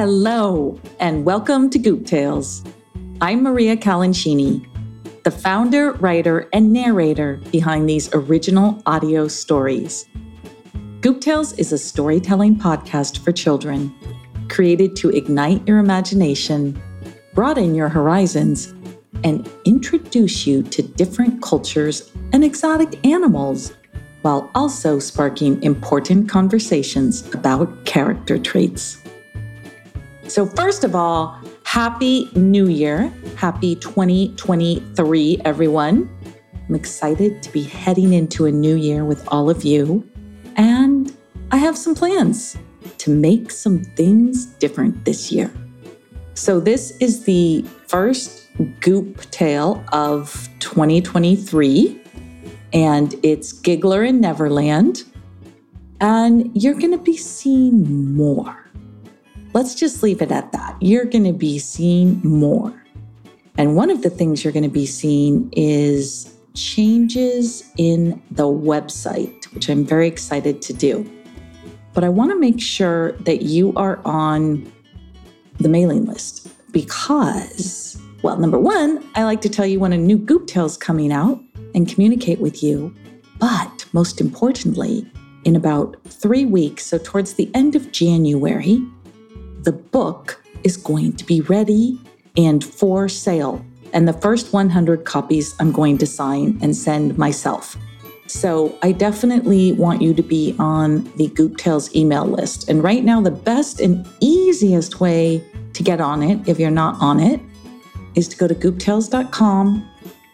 Hello, and welcome to Goop Tales. I'm Maria Calanchini, the founder, writer, and narrator behind these original audio stories. Goop Tales is a storytelling podcast for children, created to ignite your imagination, broaden your horizons, and introduce you to different cultures and exotic animals, while also sparking important conversations about character traits. So first of all, Happy New Year. Happy 2023, everyone. I'm excited to be heading into a new year with all of you. And I have some plans to make some things different this year. So this is the first Goop Tale of 2023, and it's Giggler in Neverland, and you're going to be seeing more. Let's just leave it at that. You're going to be seeing more. And one of the things you're going to be seeing is changes in the website, which I'm very excited to do. But I want to make sure that you are on the mailing list because, well, number one, I like to tell you when a new Goop Tale's coming out and communicate with you. But most importantly, in about 3 weeks, so towards the end of January, the book is going to be ready and for sale. And the first 100 copies I'm going to sign and send myself. So I definitely want you to be on the Goop Tales email list. And right now, the best and easiest way to get on it, if you're not on it, is to go to gooptales.com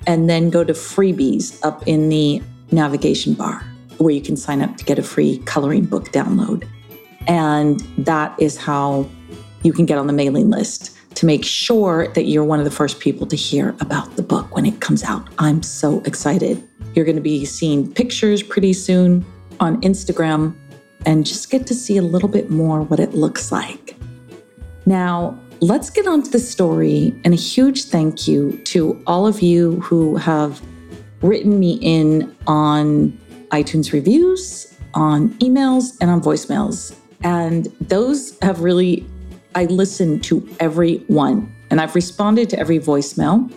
and then go to freebies up in the navigation bar where you can sign up to get a free coloring book download. And that is how you can get on the mailing list to make sure that you're one of the first people to hear about the book when it comes out. I'm so excited. You're going to be seeing pictures pretty soon on Instagram and just get to see a little bit more what it looks like. Now, let's get on to the story, and a huge thank you to all of you who have written me in on iTunes reviews, on emails, and on voicemails. And those have really, I listen to every one, and I've responded to every voicemail.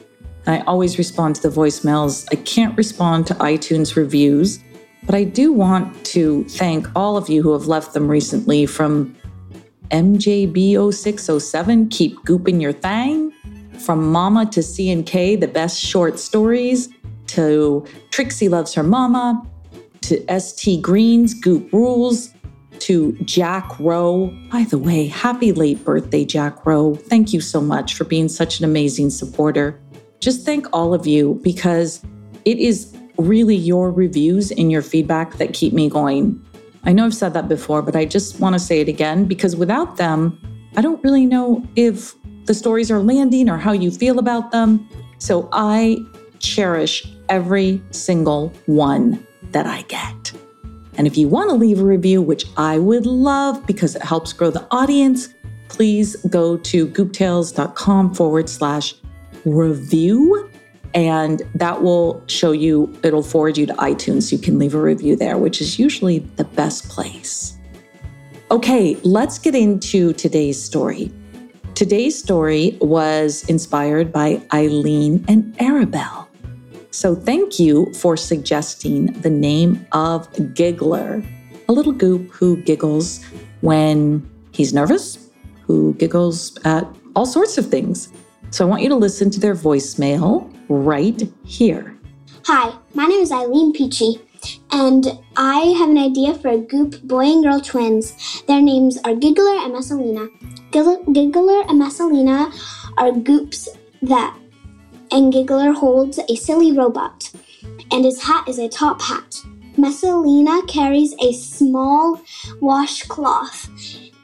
I always respond to the voicemails. I can't respond to iTunes reviews, but I do want to thank all of you who have left them recently, from MJB0607, Keep Gooping Your Thang, from Mama to C&K, The Best Short Stories, to Trixie Loves Her Mama, to ST Green's Goop Rules, to Jack Rowe. By the way, happy late birthday, Jack Rowe. Thank you so much for being such an amazing supporter. Just thank all of you, because it is really your reviews and your feedback that keep me going. I know I've said that before, but I just want to say it again, because without them, I don't really know if the stories are landing or how you feel about them. So I cherish every single one that I get. And if you want to leave a review, which I would love because it helps grow the audience, please go to gooptales.com/review. And that will show you, it'll forward you to iTunes. So you can leave a review there, which is usually the best place. Okay, let's get into today's story. Today's story was inspired by Eileen and Arabella. So thank you for suggesting the name of Giggler, a little goop who giggles when he's nervous, who giggles at all sorts of things. So I want you to listen to their voicemail right here. Hi, my name is Eileen Peachy, and I have an idea for a goop boy and girl twins. Their names are Giggler and Messalina. Giggler and Messalina are goops that, and Giggler holds a silly robot, and his hat is a top hat. Messalina carries a small washcloth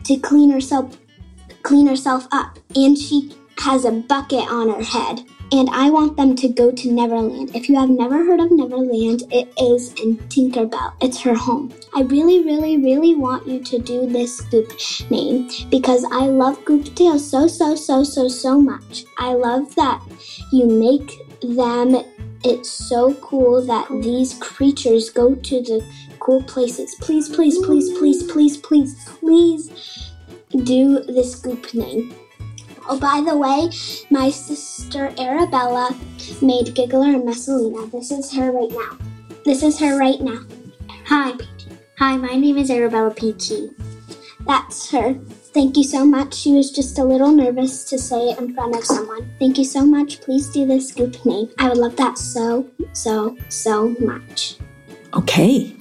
to clean herself up, and she has a bucket on her head. And I want them to go to Neverland. If you have never heard of Neverland, it is in Tinkerbell. It's her home. I really, really, really want you to do this Goop name because I love Goop Tales so much. I love that you make them. It's so cool that these creatures go to the cool places. Please, please, please, please, please, please, please, please do this Goop thing. Oh, by the way, my sister Arabella made Giggler and Messalina. This is her right now. Hi. Hi, my name is Arabella Peachy. That's her. Thank you so much. She was just a little nervous to say it in front of someone. Thank you so much. Please do this Goop name. I would love that so much. Okay.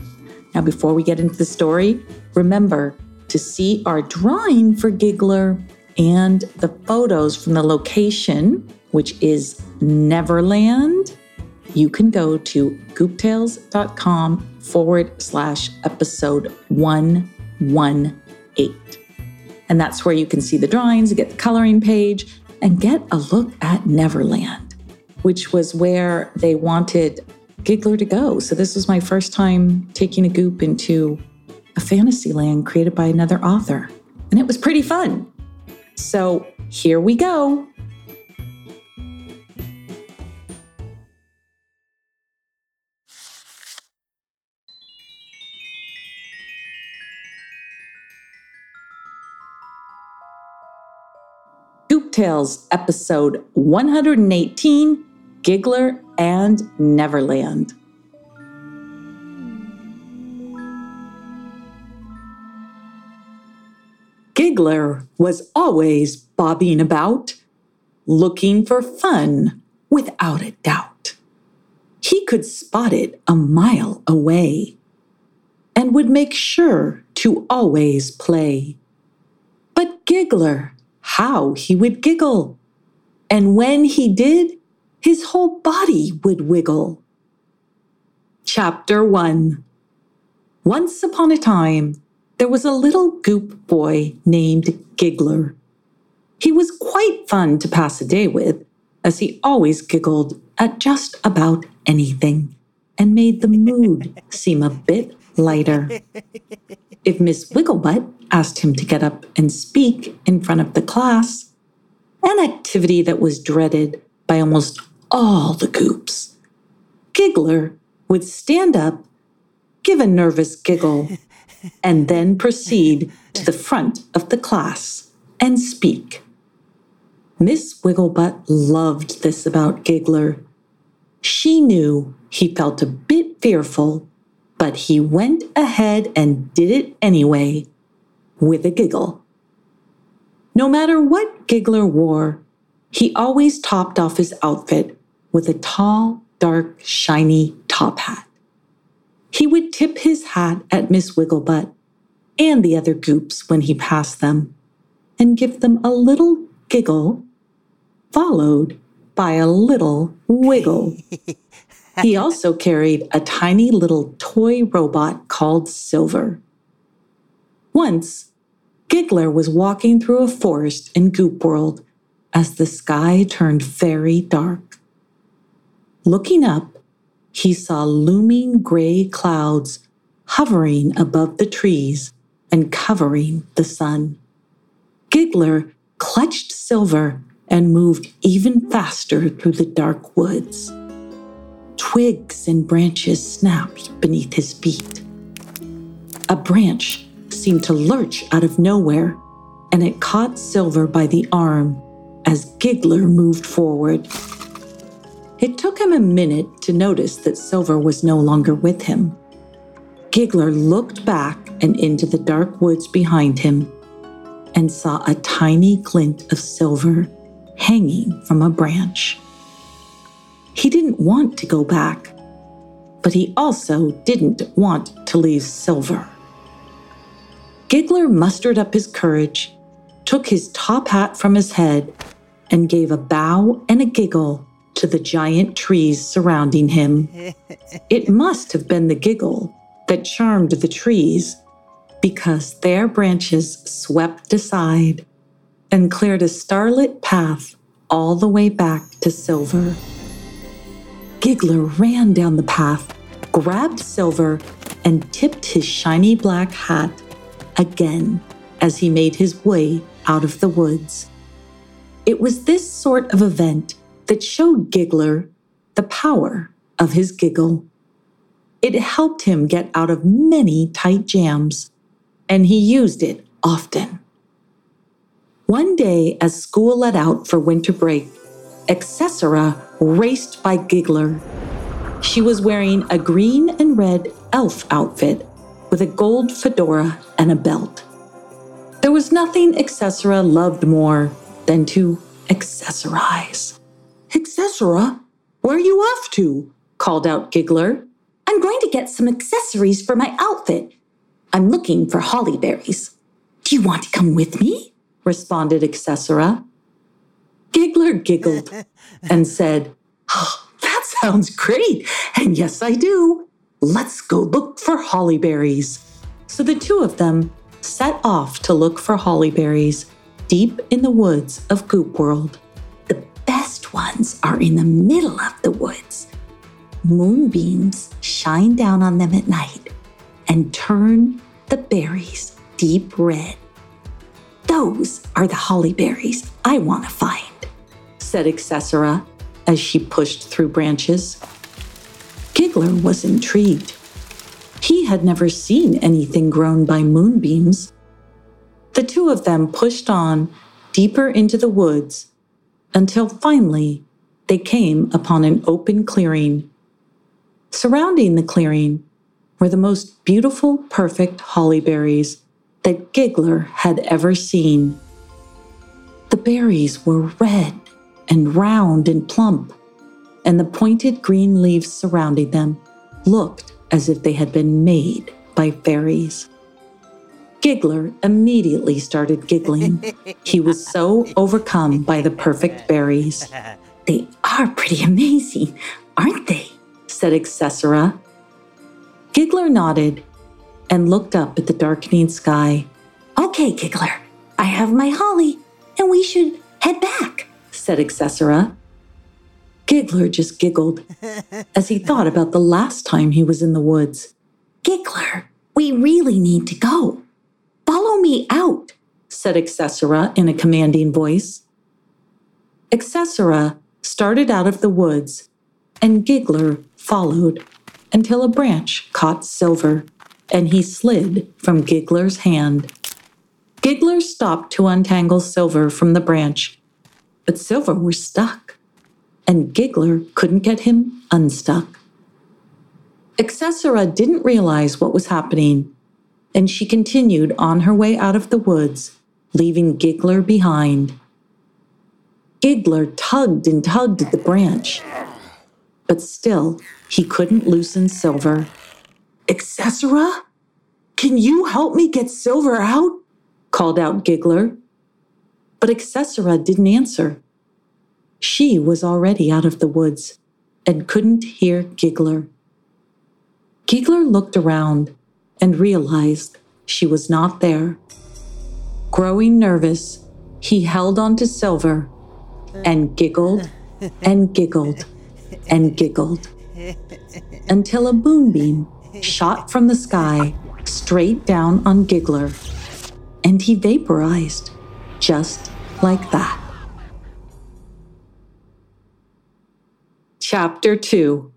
Now, before we get into the story, remember to see our drawing for Giggler and the photos from the location, which is Neverland. You can go to gooptales.com/episode 118. And that's where you can see the drawings, get the coloring page, and get a look at Neverland, which was where they wanted Giggler to go. So this was my first time taking a Goop into a fantasy land created by another author. And it was pretty fun. So here we go. Goop Tales, episode 118, Giggler and Neverland. Giggler was always bobbing about, looking for fun, without a doubt. He could spot it a mile away and would make sure to always play. But Giggler, how he would giggle! And when he did, his whole body would wiggle. Chapter 1. Once upon a time, there was a little Goop boy named Giggler. He was quite fun to pass a day with, as he always giggled at just about anything and made the mood seem a bit lighter. If Miss Wigglebutt asked him to get up and speak in front of the class, an activity that was dreaded by almost all the Goops, Giggler would stand up, give a nervous giggle, and then proceed to the front of the class and speak. Miss Wigglebutt loved this about Giggler. She knew he felt a bit fearful, but he went ahead and did it anyway, with a giggle. No matter what Giggler wore, he always topped off his outfit with a tall, dark, shiny top hat. He would tip his hat at Miss Wigglebutt and the other Goops when he passed them and give them a little giggle, followed by a little wiggle. He also carried a tiny little toy robot called Silver. Once, Giggler was walking through a forest in Goop World as the sky turned very dark. Looking up, he saw looming gray clouds hovering above the trees and covering the sun. Giggler clutched Silver and moved even faster through the dark woods. Twigs and branches snapped beneath his feet. A branch seemed to lurch out of nowhere, and it caught Silver by the arm as Giggler moved forward. It took him a minute to notice that Silver was no longer with him. Giggler looked back and into the dark woods behind him and saw a tiny glint of Silver hanging from a branch. He didn't want to go back, but he also didn't want to leave Silver. Giggler mustered up his courage, took his top hat from his head, and gave a bow and a giggle to the giant trees surrounding him. It must have been the giggle that charmed the trees, because their branches swept aside and cleared a starlit path all the way back to Silver. Giggler ran down the path, grabbed Silver, and tipped his shiny black hat again as he made his way out of the woods. It was this sort of event that showed Giggler the power of his giggle. It helped him get out of many tight jams, and he used it often. One day, as school let out for winter break, Accessora raced by Giggler. She was wearing a green and red elf outfit with a gold fedora and a belt. There was nothing Accessora loved more than to accessorize. "Accessora, where are you off to?" called out Giggler. "I'm going to get some accessories for my outfit. I'm looking for hollyberries." "Do you want to come with me?" responded Accessora. Giggler giggled and said, "Oh, that sounds great, and yes I do. Let's go look for hollyberries." So the two of them set off to look for hollyberries deep in the woods of Goop World. The best ones are in the middle of the woods. Moonbeams shine down on them at night and turn the berries deep red. "Those are the hollyberries I want to find," said Accessora as she pushed through branches. Giggler was intrigued. He had never seen anything grown by moonbeams. The two of them pushed on deeper into the woods until finally they came upon an open clearing. Surrounding the clearing were the most beautiful, perfect hollyberries that Giggler had ever seen. The berries were red and round and plump, and the pointed green leaves surrounding them looked as if they had been made by fairies. Giggler immediately started giggling. He was so overcome by the perfect berries. "They are pretty amazing, aren't they?" said Accessora. Giggler nodded and looked up at the darkening sky. "Okay, Giggler, I have my holly, and we should head back," said Accessora. Giggler just giggled as he thought about the last time he was in the woods. "Giggler, we really need to go. Follow me out," said Accessora in a commanding voice. Accessora started out of the woods, and Giggler followed until a branch caught Silver, and he slid from Giggler's hand. Giggler stopped to untangle Silver from the branch, but Silver was stuck, and Giggler couldn't get him unstuck. Accessora didn't realize what was happening, and she continued on her way out of the woods, leaving Giggler behind. Giggler tugged and tugged at the branch, but still he couldn't loosen Silver. "Accessora, can you help me get Silver out?" called out Giggler. But Accessora didn't answer. She was already out of the woods and couldn't hear Giggler. Giggler looked around and realized she was not there. Growing nervous, he held on to Silver and giggled and giggled and giggled until a moonbeam shot from the sky straight down on Giggler, and he vaporized just like that. Chapter 2.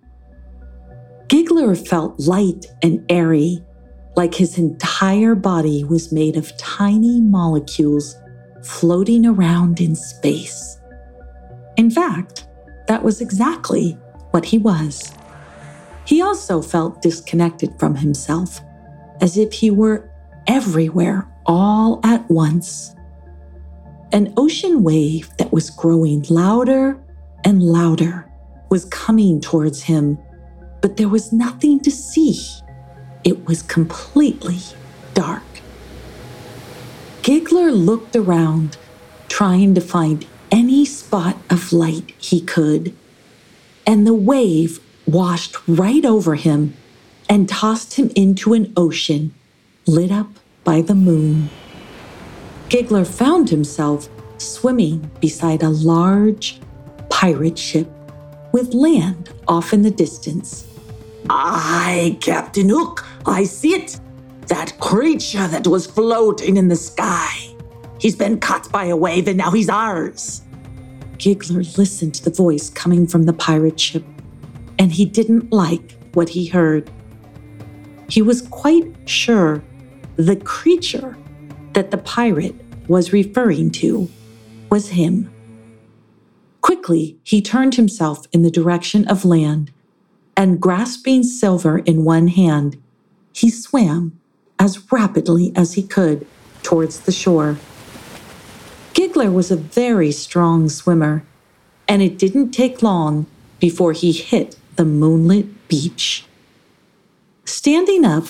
Giggler felt light and airy, like his entire body was made of tiny molecules floating around in space. In fact, that was exactly what he was. He also felt disconnected from himself, as if he were everywhere all at once. An ocean wave that was growing louder and louder was coming towards him, but there was nothing to see. It was completely dark. Giggler looked around, trying to find any spot of light he could, and the wave washed right over him and tossed him into an ocean lit up by the moon. Giggler found himself swimming beside a large pirate ship with land off in the distance. "Aye, Captain Hook, I see it. That creature that was floating in the sky. He's been caught by a wave and now he's ours." Giggler listened to the voice coming from the pirate ship, and he didn't like what he heard. He was quite sure the creature that the pirate was referring to was him. Quickly, he turned himself in the direction of land, and grasping Silver in one hand, he swam as rapidly as he could towards the shore. Giggler was a very strong swimmer, and it didn't take long before he hit the moonlit beach. Standing up,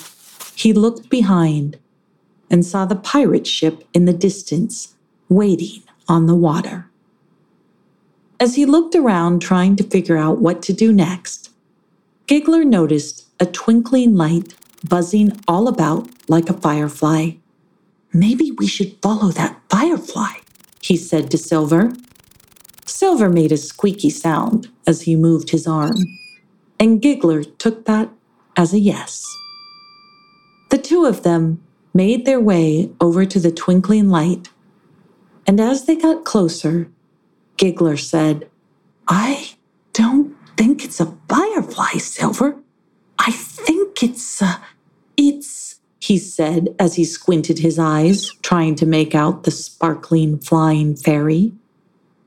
he looked behind and saw the pirate ship in the distance, waiting on the water. As he looked around trying to figure out what to do next, Giggler noticed a twinkling light buzzing all about like a firefly. "Maybe we should follow that firefly," he said to Silver. Silver made a squeaky sound as he moved his arm, and Giggler took that as a yes. The two of them made their way over to the twinkling light, and as they got closer, Giggler said, "I don't think it's a firefly, Silver. I think it's," he said as he squinted his eyes, trying to make out the sparkling flying fairy.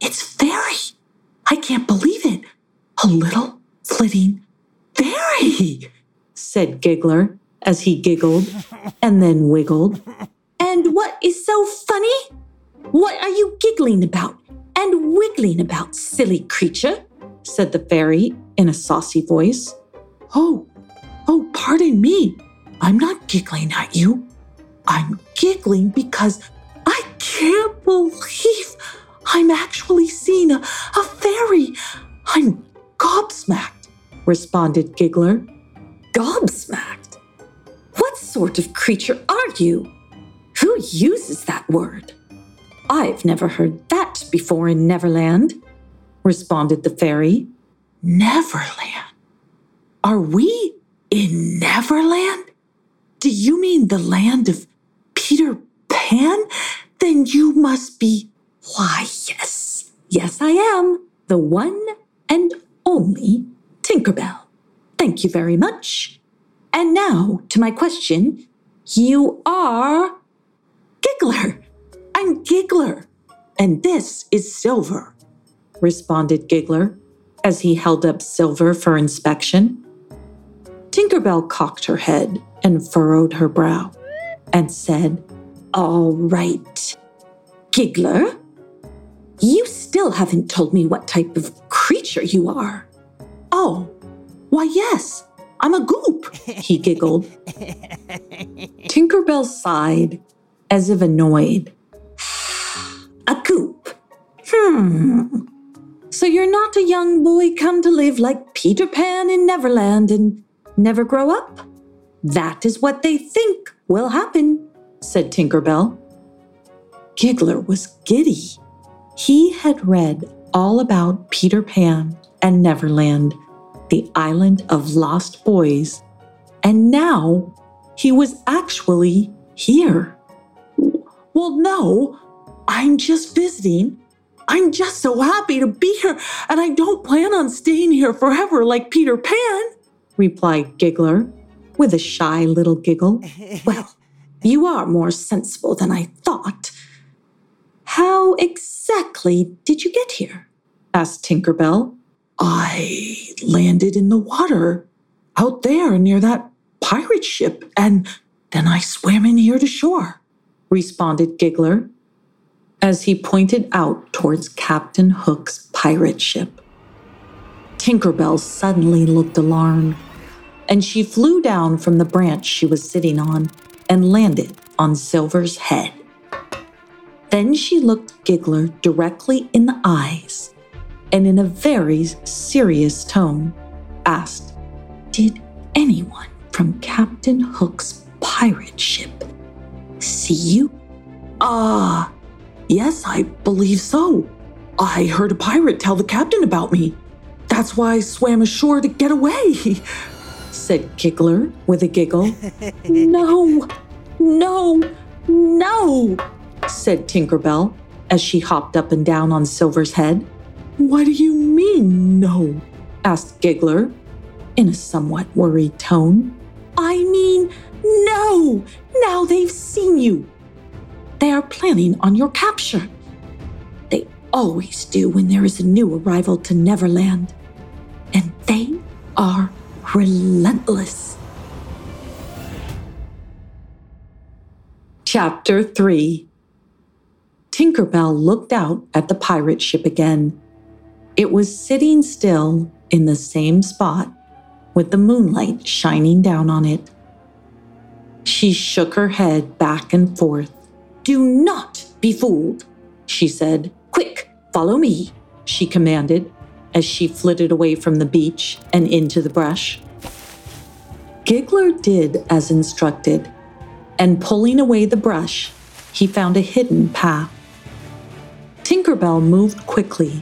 "It's fairy. I can't believe it. A little flitting fairy," said Giggler as he giggled and then wiggled. "And what is so funny? What are you giggling about and wiggling about, silly creature?" said the fairy in a saucy voice. Oh, pardon me. I'm not giggling at you. I'm giggling because I can't believe I'm actually seeing a fairy. I'm gobsmacked," responded Giggler. "Gobsmacked? What sort of creature are you? Who uses that word? I've never heard that before in Neverland," responded the fairy. "Neverland? Are we in Neverland? Do you mean the land of Peter Pan? Then you must be..." "Why, yes I am, the one and only Tinkerbell. Thank you very much. And now to my question, you are Giggler. I'm Giggler, and this is Silver," responded Giggler as he held up Silver for inspection. Tinkerbell cocked her head and furrowed her brow and said, "All right, Giggler, you still haven't told me what type of creature you are." "Oh, why yes, I'm a goop," he giggled. Tinkerbell sighed as if annoyed. "A goop? So you're not a young boy come to live like Peter Pan in Neverland and never grow up? That is what they think will happen," said Tinkerbell. Giggler was giddy. He had read all about Peter Pan and Neverland, the island of lost boys, and now he was actually here. "Well, no, I'm just visiting. I'm just so happy to be here, and I don't plan on staying here forever like Peter Pan," replied Giggler with a shy little giggle. "Well, you are more sensible than I thought. How exactly did you get here?" asked Tinkerbell. "I landed in the water out there near that pirate ship, and then I swam in here to shore," responded Giggler as he pointed out towards Captain Hook's pirate ship. Tinkerbell suddenly looked alarmed, and she flew down from the branch she was sitting on and landed on Silver's head. Then she looked Giggler directly in the eyes and in a very serious tone asked, "Did anyone from Captain Hook's pirate ship see you?" Yes, I believe so. I heard a pirate tell the captain about me. That's why I swam ashore to get away," said Giggler with a giggle. No, said Tinkerbell as she hopped up and down on Silver's head. "What do you mean, no?" asked Giggler in a somewhat worried tone. "I mean, no, now they've seen you. they are planning on your capture. They always do when there is a new arrival to Neverland. And they are relentless. Chapter 3. Tinkerbell looked out at the pirate ship again. It was sitting still in the same spot, with the moonlight shining down on it. She shook her head back and forth. "Do not be fooled," she said. "Quick, follow me," she commanded as she flitted away from the beach and into the brush. Giggler did as instructed, and pulling away the brush, he found a hidden path. Tinkerbell moved quickly,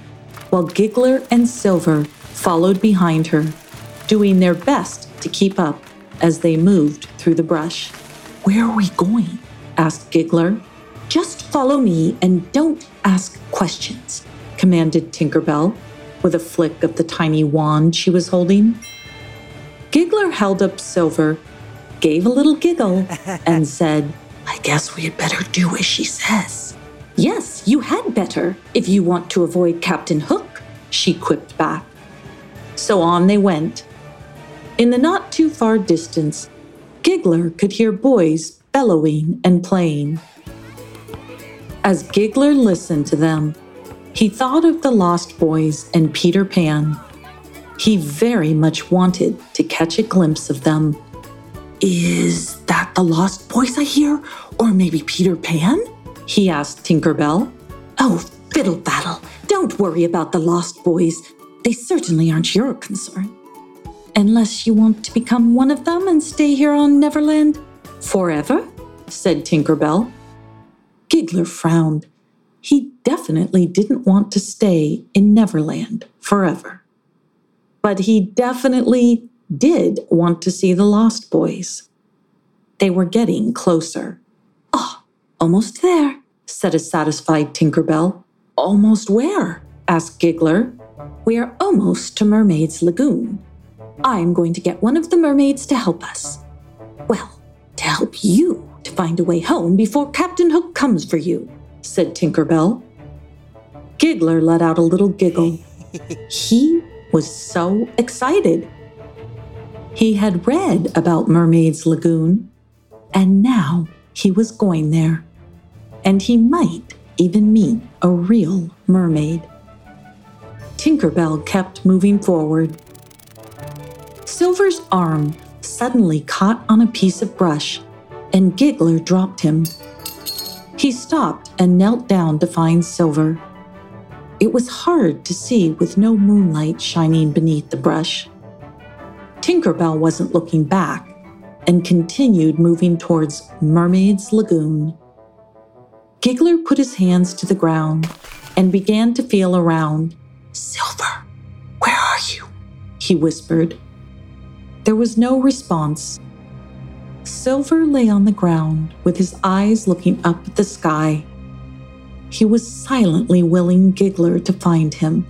while Giggler and Silver followed behind her, doing their best to keep up as they moved through the brush. "Where are we going?" asked Giggler. "Just follow me and don't ask questions," commanded Tinkerbell with a flick of the tiny wand she was holding. Giggler held up Silver, gave a little giggle, and said, "I guess we had better do as she says." "Yes, you had better, if you want to avoid Captain Hook," she quipped back. So on they went. In the not-too-far distance, Giggler could hear boys bellowing and playing. As Giggler listened to them, he thought of the Lost Boys and Peter Pan. He very much wanted to catch a glimpse of them. "Is that the Lost Boys I hear? Or maybe Peter Pan?" he asked Tinkerbell. "Oh, fiddle-faddle, don't worry about the Lost Boys. They certainly aren't your concern. Unless you want to become one of them and stay here on Neverland forever," said Tinkerbell. Giggler frowned. He definitely didn't want to stay in Neverland forever. But he definitely did want to see the Lost Boys. They were getting closer. "Ah, almost there," said a satisfied Tinkerbell. "Almost where?" asked Giggler. "We are almost to Mermaid's Lagoon. I'm going to get one of the mermaids to help us. Well, to help you to find a way home before Captain Hook comes for you," said Tinkerbell. Giggler let out a little giggle. He was so excited. He had read about Mermaid's Lagoon, and now he was going there, and he might even meet a real mermaid. Tinkerbell kept moving forward. Silver's arm suddenly caught on a piece of brush, and Giggler dropped him. He stopped and knelt down to find Silver. It was hard to see with no moonlight shining beneath the brush. Tinkerbell wasn't looking back and continued moving towards Mermaid's Lagoon. Giggler put his hands to the ground and began to feel around. "Silver, where are you?" he whispered. There was no response. Silver lay on the ground with his eyes looking up at the sky. He was silently willing Giggler to find him.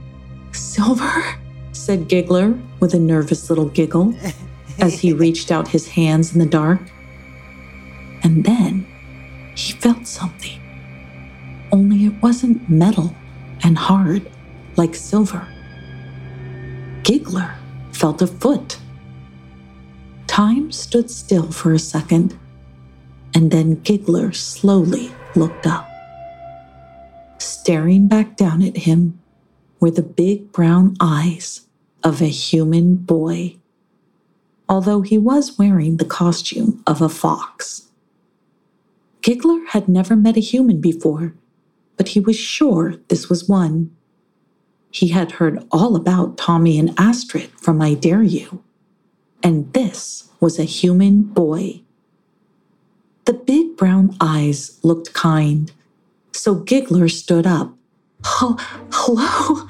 "Silver?" said Giggler with a nervous little giggle as he reached out his hands in the dark. And then he felt something, only it wasn't metal and hard like Silver. Giggler felt a foot. Time stood still for a second, and then Giggler slowly looked up. Staring back down at him were the big brown eyes of a human boy, although he was wearing the costume of a fox. Giggler had never met a human before, but he was sure this was one. He had heard all about Tommy and Astrid from I Dare You, and this was a human boy. The big brown eyes looked kind, so Giggler stood up. "Hello,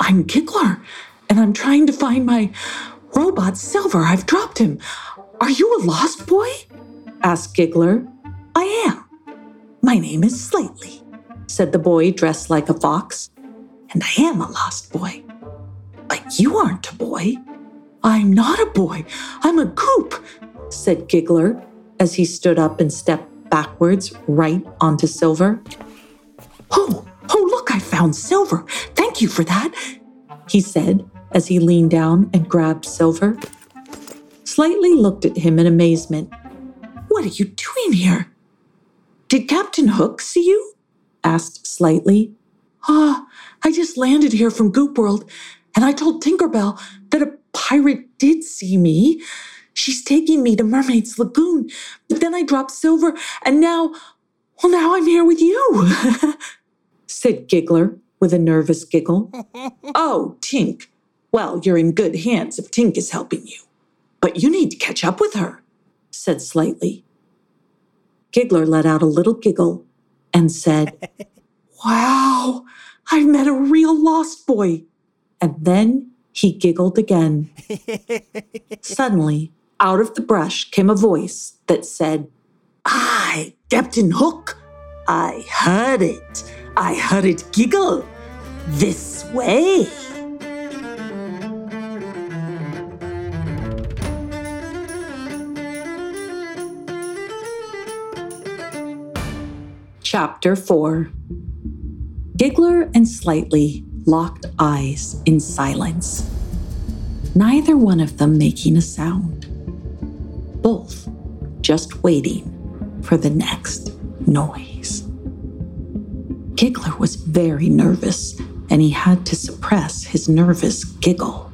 I'm Giggler. And I'm trying to find my robot, Silver. I've dropped him. Are you a lost boy?" asked Giggler. "I am. My name is Slightly," said the boy dressed like a fox. "And I am a lost boy. But you aren't a boy." "I'm not a boy. I'm a goop," said Giggler as he stood up and stepped backwards right onto Silver. Oh, look, I found Silver. Thank you for that, he said as he leaned down and grabbed Silver. Slightly looked at him in amazement. What are you doing here? Did Captain Hook see you? Asked Slightly. I just landed here from Goop World, and I told Tinkerbell that a pirate did see me. She's taking me to Mermaid's Lagoon, but then I dropped Silver, and now I'm here with you, said Giggler with a nervous giggle. Oh, Tink. Well, you're in good hands if Tink is helping you, but you need to catch up with her, said Slightly. Giggler let out a little giggle and said, Wow, I've met a real lost boy. And then he giggled again. Suddenly, out of the brush came a voice that said, Aye, Captain Hook, I heard it. I heard it giggle. This way. Chapter 4. Giggler and Slightly locked eyes in silence, neither one of them making a sound, both just waiting for the next noise. Giggler was very nervous, and he had to suppress his nervous giggle.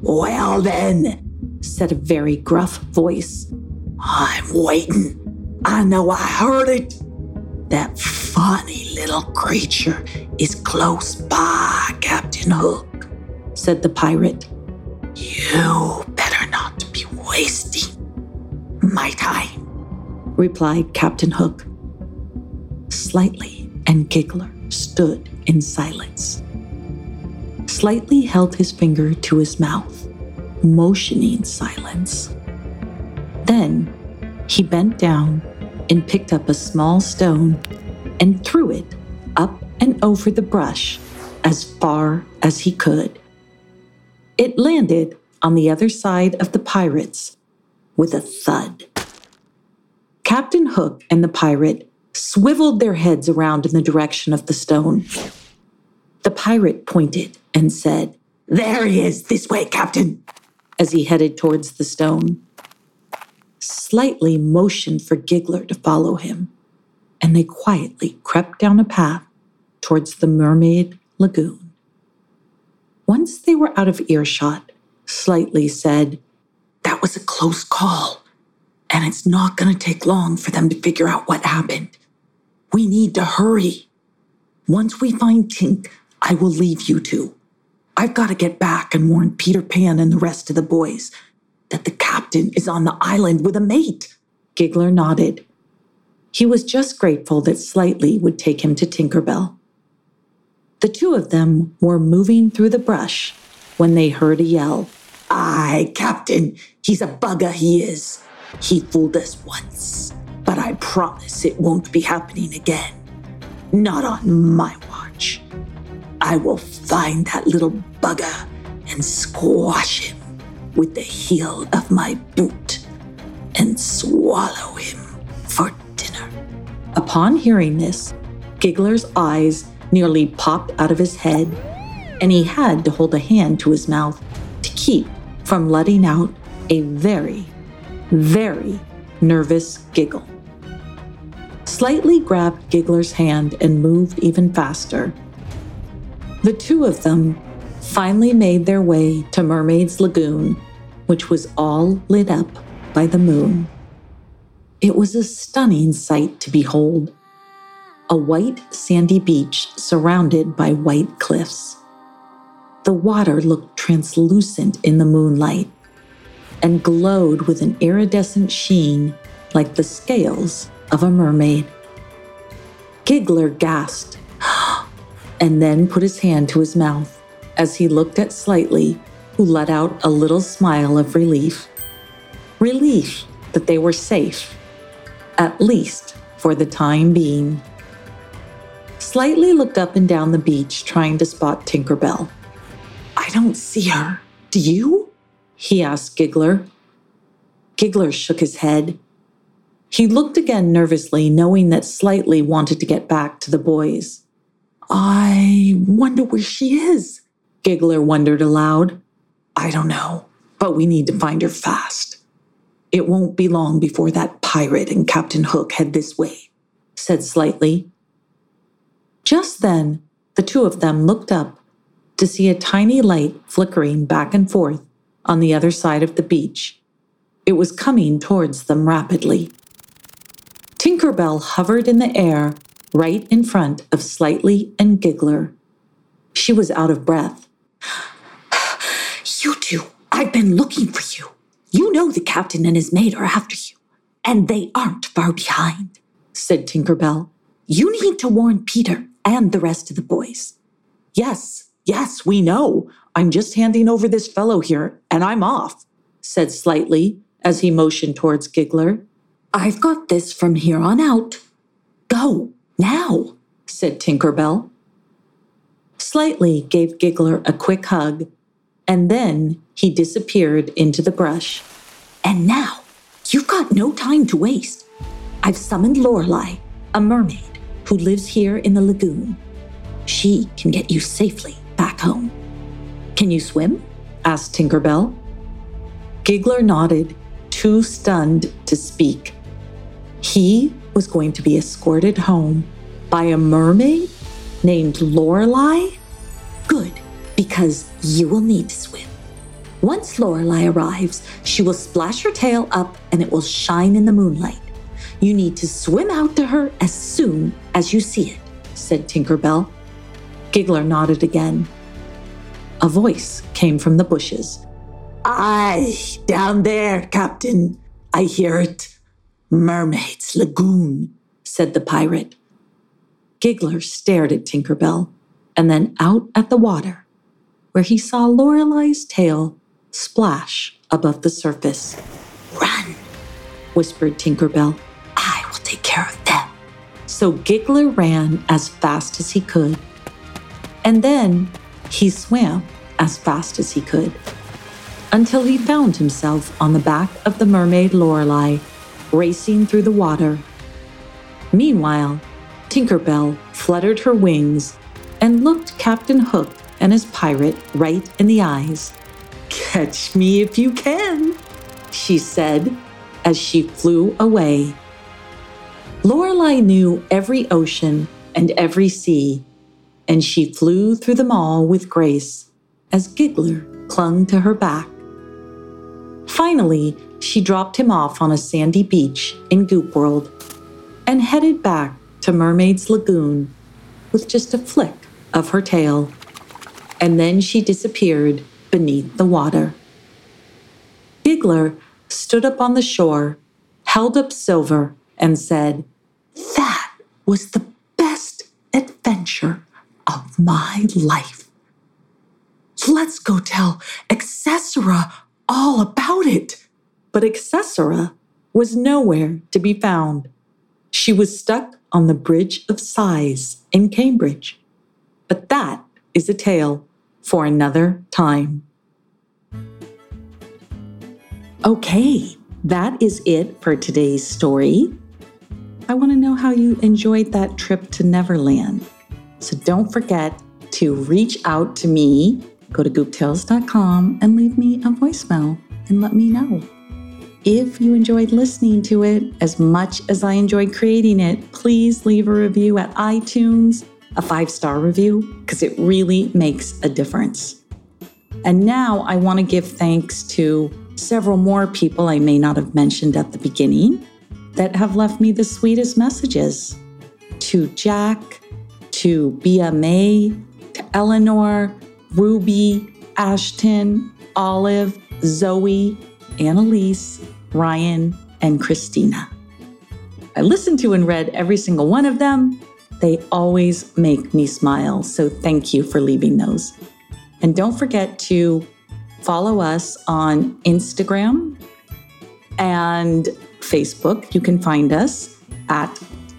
Well then, said a very gruff voice, I'm waiting. I know I heard it. That funny little creature is close by, Captain Hook, said the pirate. You better not be wasting my time, replied Captain Hook. Slightly and Giggler stood in silence. Slightly held his finger to his mouth, motioning silence. Then he bent down and picked up a small stone and threw it up and over the brush as far as he could. It landed on the other side of the pirates with a thud. Captain Hook and the pirate swiveled their heads around in the direction of the stone. The pirate pointed and said, There he is, this way, Captain, as he headed towards the stone. Slightly motioned for Giggler to follow him, and they quietly crept down a path towards the Mermaid Lagoon. Once they were out of earshot, Slightly said, That was a close call, and it's not going to take long for them to figure out what happened. We need to hurry. Once we find Tink, I will leave you two. I've got to get back and warn Peter Pan and the rest of the boys that the captain is on the island with a mate. Giggler nodded. He was just grateful that Slightly would take him to Tinkerbell. The two of them were moving through the brush when they heard a yell. Aye, Captain, he's a bugger, he is. He fooled us once, but I promise it won't be happening again. Not on my watch. I will find that little bugger and squash him with the heel of my boot and swallow him for dinner. Upon hearing this, Giggler's eyes nearly popped out of his head, and he had to hold a hand to his mouth to keep from letting out a very, very nervous giggle. Slightly grabbed Giggler's hand and moved even faster. The two of them finally made their way to Mermaid's Lagoon, which was all lit up by the moon. It was a stunning sight to behold. A white sandy beach surrounded by white cliffs. The water looked translucent in the moonlight and glowed with an iridescent sheen like the scales of a mermaid. Giggler gasped and then put his hand to his mouth as he looked at Slightly, who let out a little smile of relief. Relief that they were safe, at least for the time being. Slightly looked up and down the beach, trying to spot Tinkerbell. I don't see her. Do you? He asked Giggler. Giggler shook his head. She looked again nervously, knowing that Slightly wanted to get back to the boys. I wonder where she is, Giggler wondered aloud. I don't know, but we need to find her fast. It won't be long before that pirate and Captain Hook head this way, said Slightly. Just then, the two of them looked up to see a tiny light flickering back and forth on the other side of the beach. It was coming towards them rapidly. Tinkerbell hovered in the air right in front of Slightly and Giggler. She was out of breath. You two, I've been looking for you. You know the captain and his mate are after you, and they aren't far behind, said Tinkerbell. You need to warn Peter and the rest of the boys. Yes, we know. I'm just handing over this fellow here, and I'm off, said Slightly as he motioned towards Giggler. I've got this from here on out. Go, now, said Tinkerbell. Slightly gave Giggler a quick hug, and then he disappeared into the brush. And now, you've got no time to waste. I've summoned Lorelei, a mermaid who lives here in the lagoon. She can get you safely back home. Can you swim? Asked Tinkerbell. Giggler nodded, too stunned to speak. He was going to be escorted home by a mermaid named Lorelei? Good, because you will need to swim. Once Lorelei arrives, she will splash her tail up and it will shine in the moonlight. You need to swim out to her as soon as you see it, said Tinkerbell. Giggler nodded again. A voice came from the bushes. Aye, down there, Captain. I hear it. Mermaid's Lagoon, said the pirate. Giggler stared at Tinkerbell and then out at the water, where he saw Lorelei's tail splash above the surface. Run, whispered Tinkerbell. I will take care of them. So Giggler ran as fast as he could. And then he swam as fast as he could until he found himself on the back of the mermaid Lorelei, racing through the water. Meanwhile, Tinkerbell fluttered her wings and looked Captain Hook and his pirate right in the eyes. Catch me if you can, she said as she flew away. Lorelei knew every ocean and every sea, and she flew through them all with grace as Giggler clung to her back. Finally, she dropped him off on a sandy beach in Goop World and headed back to Mermaid's Lagoon with just a flick of her tail. And then she disappeared beneath the water. Giggler stood up on the shore, held up Silver, and said, That was the best adventure of my life. Let's go tell Accessora all about it. But Accessora was nowhere to be found. She was stuck on the Bridge of Sighs in Cambridge. But that is a tale for another time. Okay, that is it for today's story. I want to know how you enjoyed that trip to Neverland. So don't forget to reach out to me. Go to gooptales.com and leave me a voicemail and let me know. If you enjoyed listening to it as much as I enjoyed creating it, please leave a review at iTunes, a 5-star review, because it really makes a difference. And now I want to give thanks to several more people I may not have mentioned at the beginning that have left me the sweetest messages. To Jack, to BMA, to Eleanor, Ruby, Ashton, Olive, Zoe, Annalise, Ryan, and Christina. I listened to and read every single one of them. They always make me smile, so thank you for leaving those. And don't forget to follow us on Instagram and Facebook. You can find us at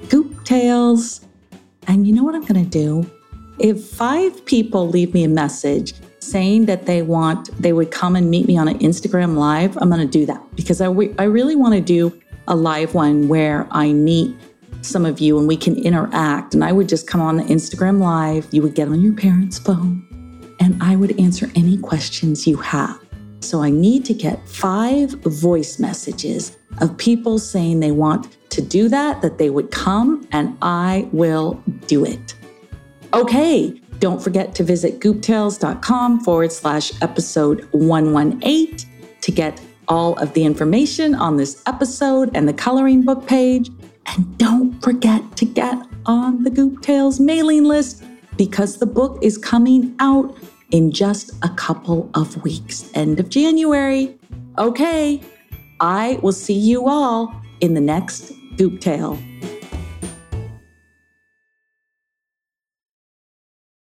Goop Tales. And you know what I'm going to do? If 5 people leave me a message saying that they would come and meet me on an Instagram Live, I'm going to do that because I really want to do a live one where I meet some of you and we can interact. And I would just come on the Instagram Live. You would get on your parents' phone and I would answer any questions you have. So I need to get 5 voice messages of people saying they want to do that, that they would come, and I will do it. Okay, don't forget to visit gooptales.com/episode 118 to get all of the information on this episode and the coloring book page. And don't forget to get on the Goop Tales mailing list because the book is coming out in just a couple of weeks, end of January. Okay, I will see you all in the next Goop Tale.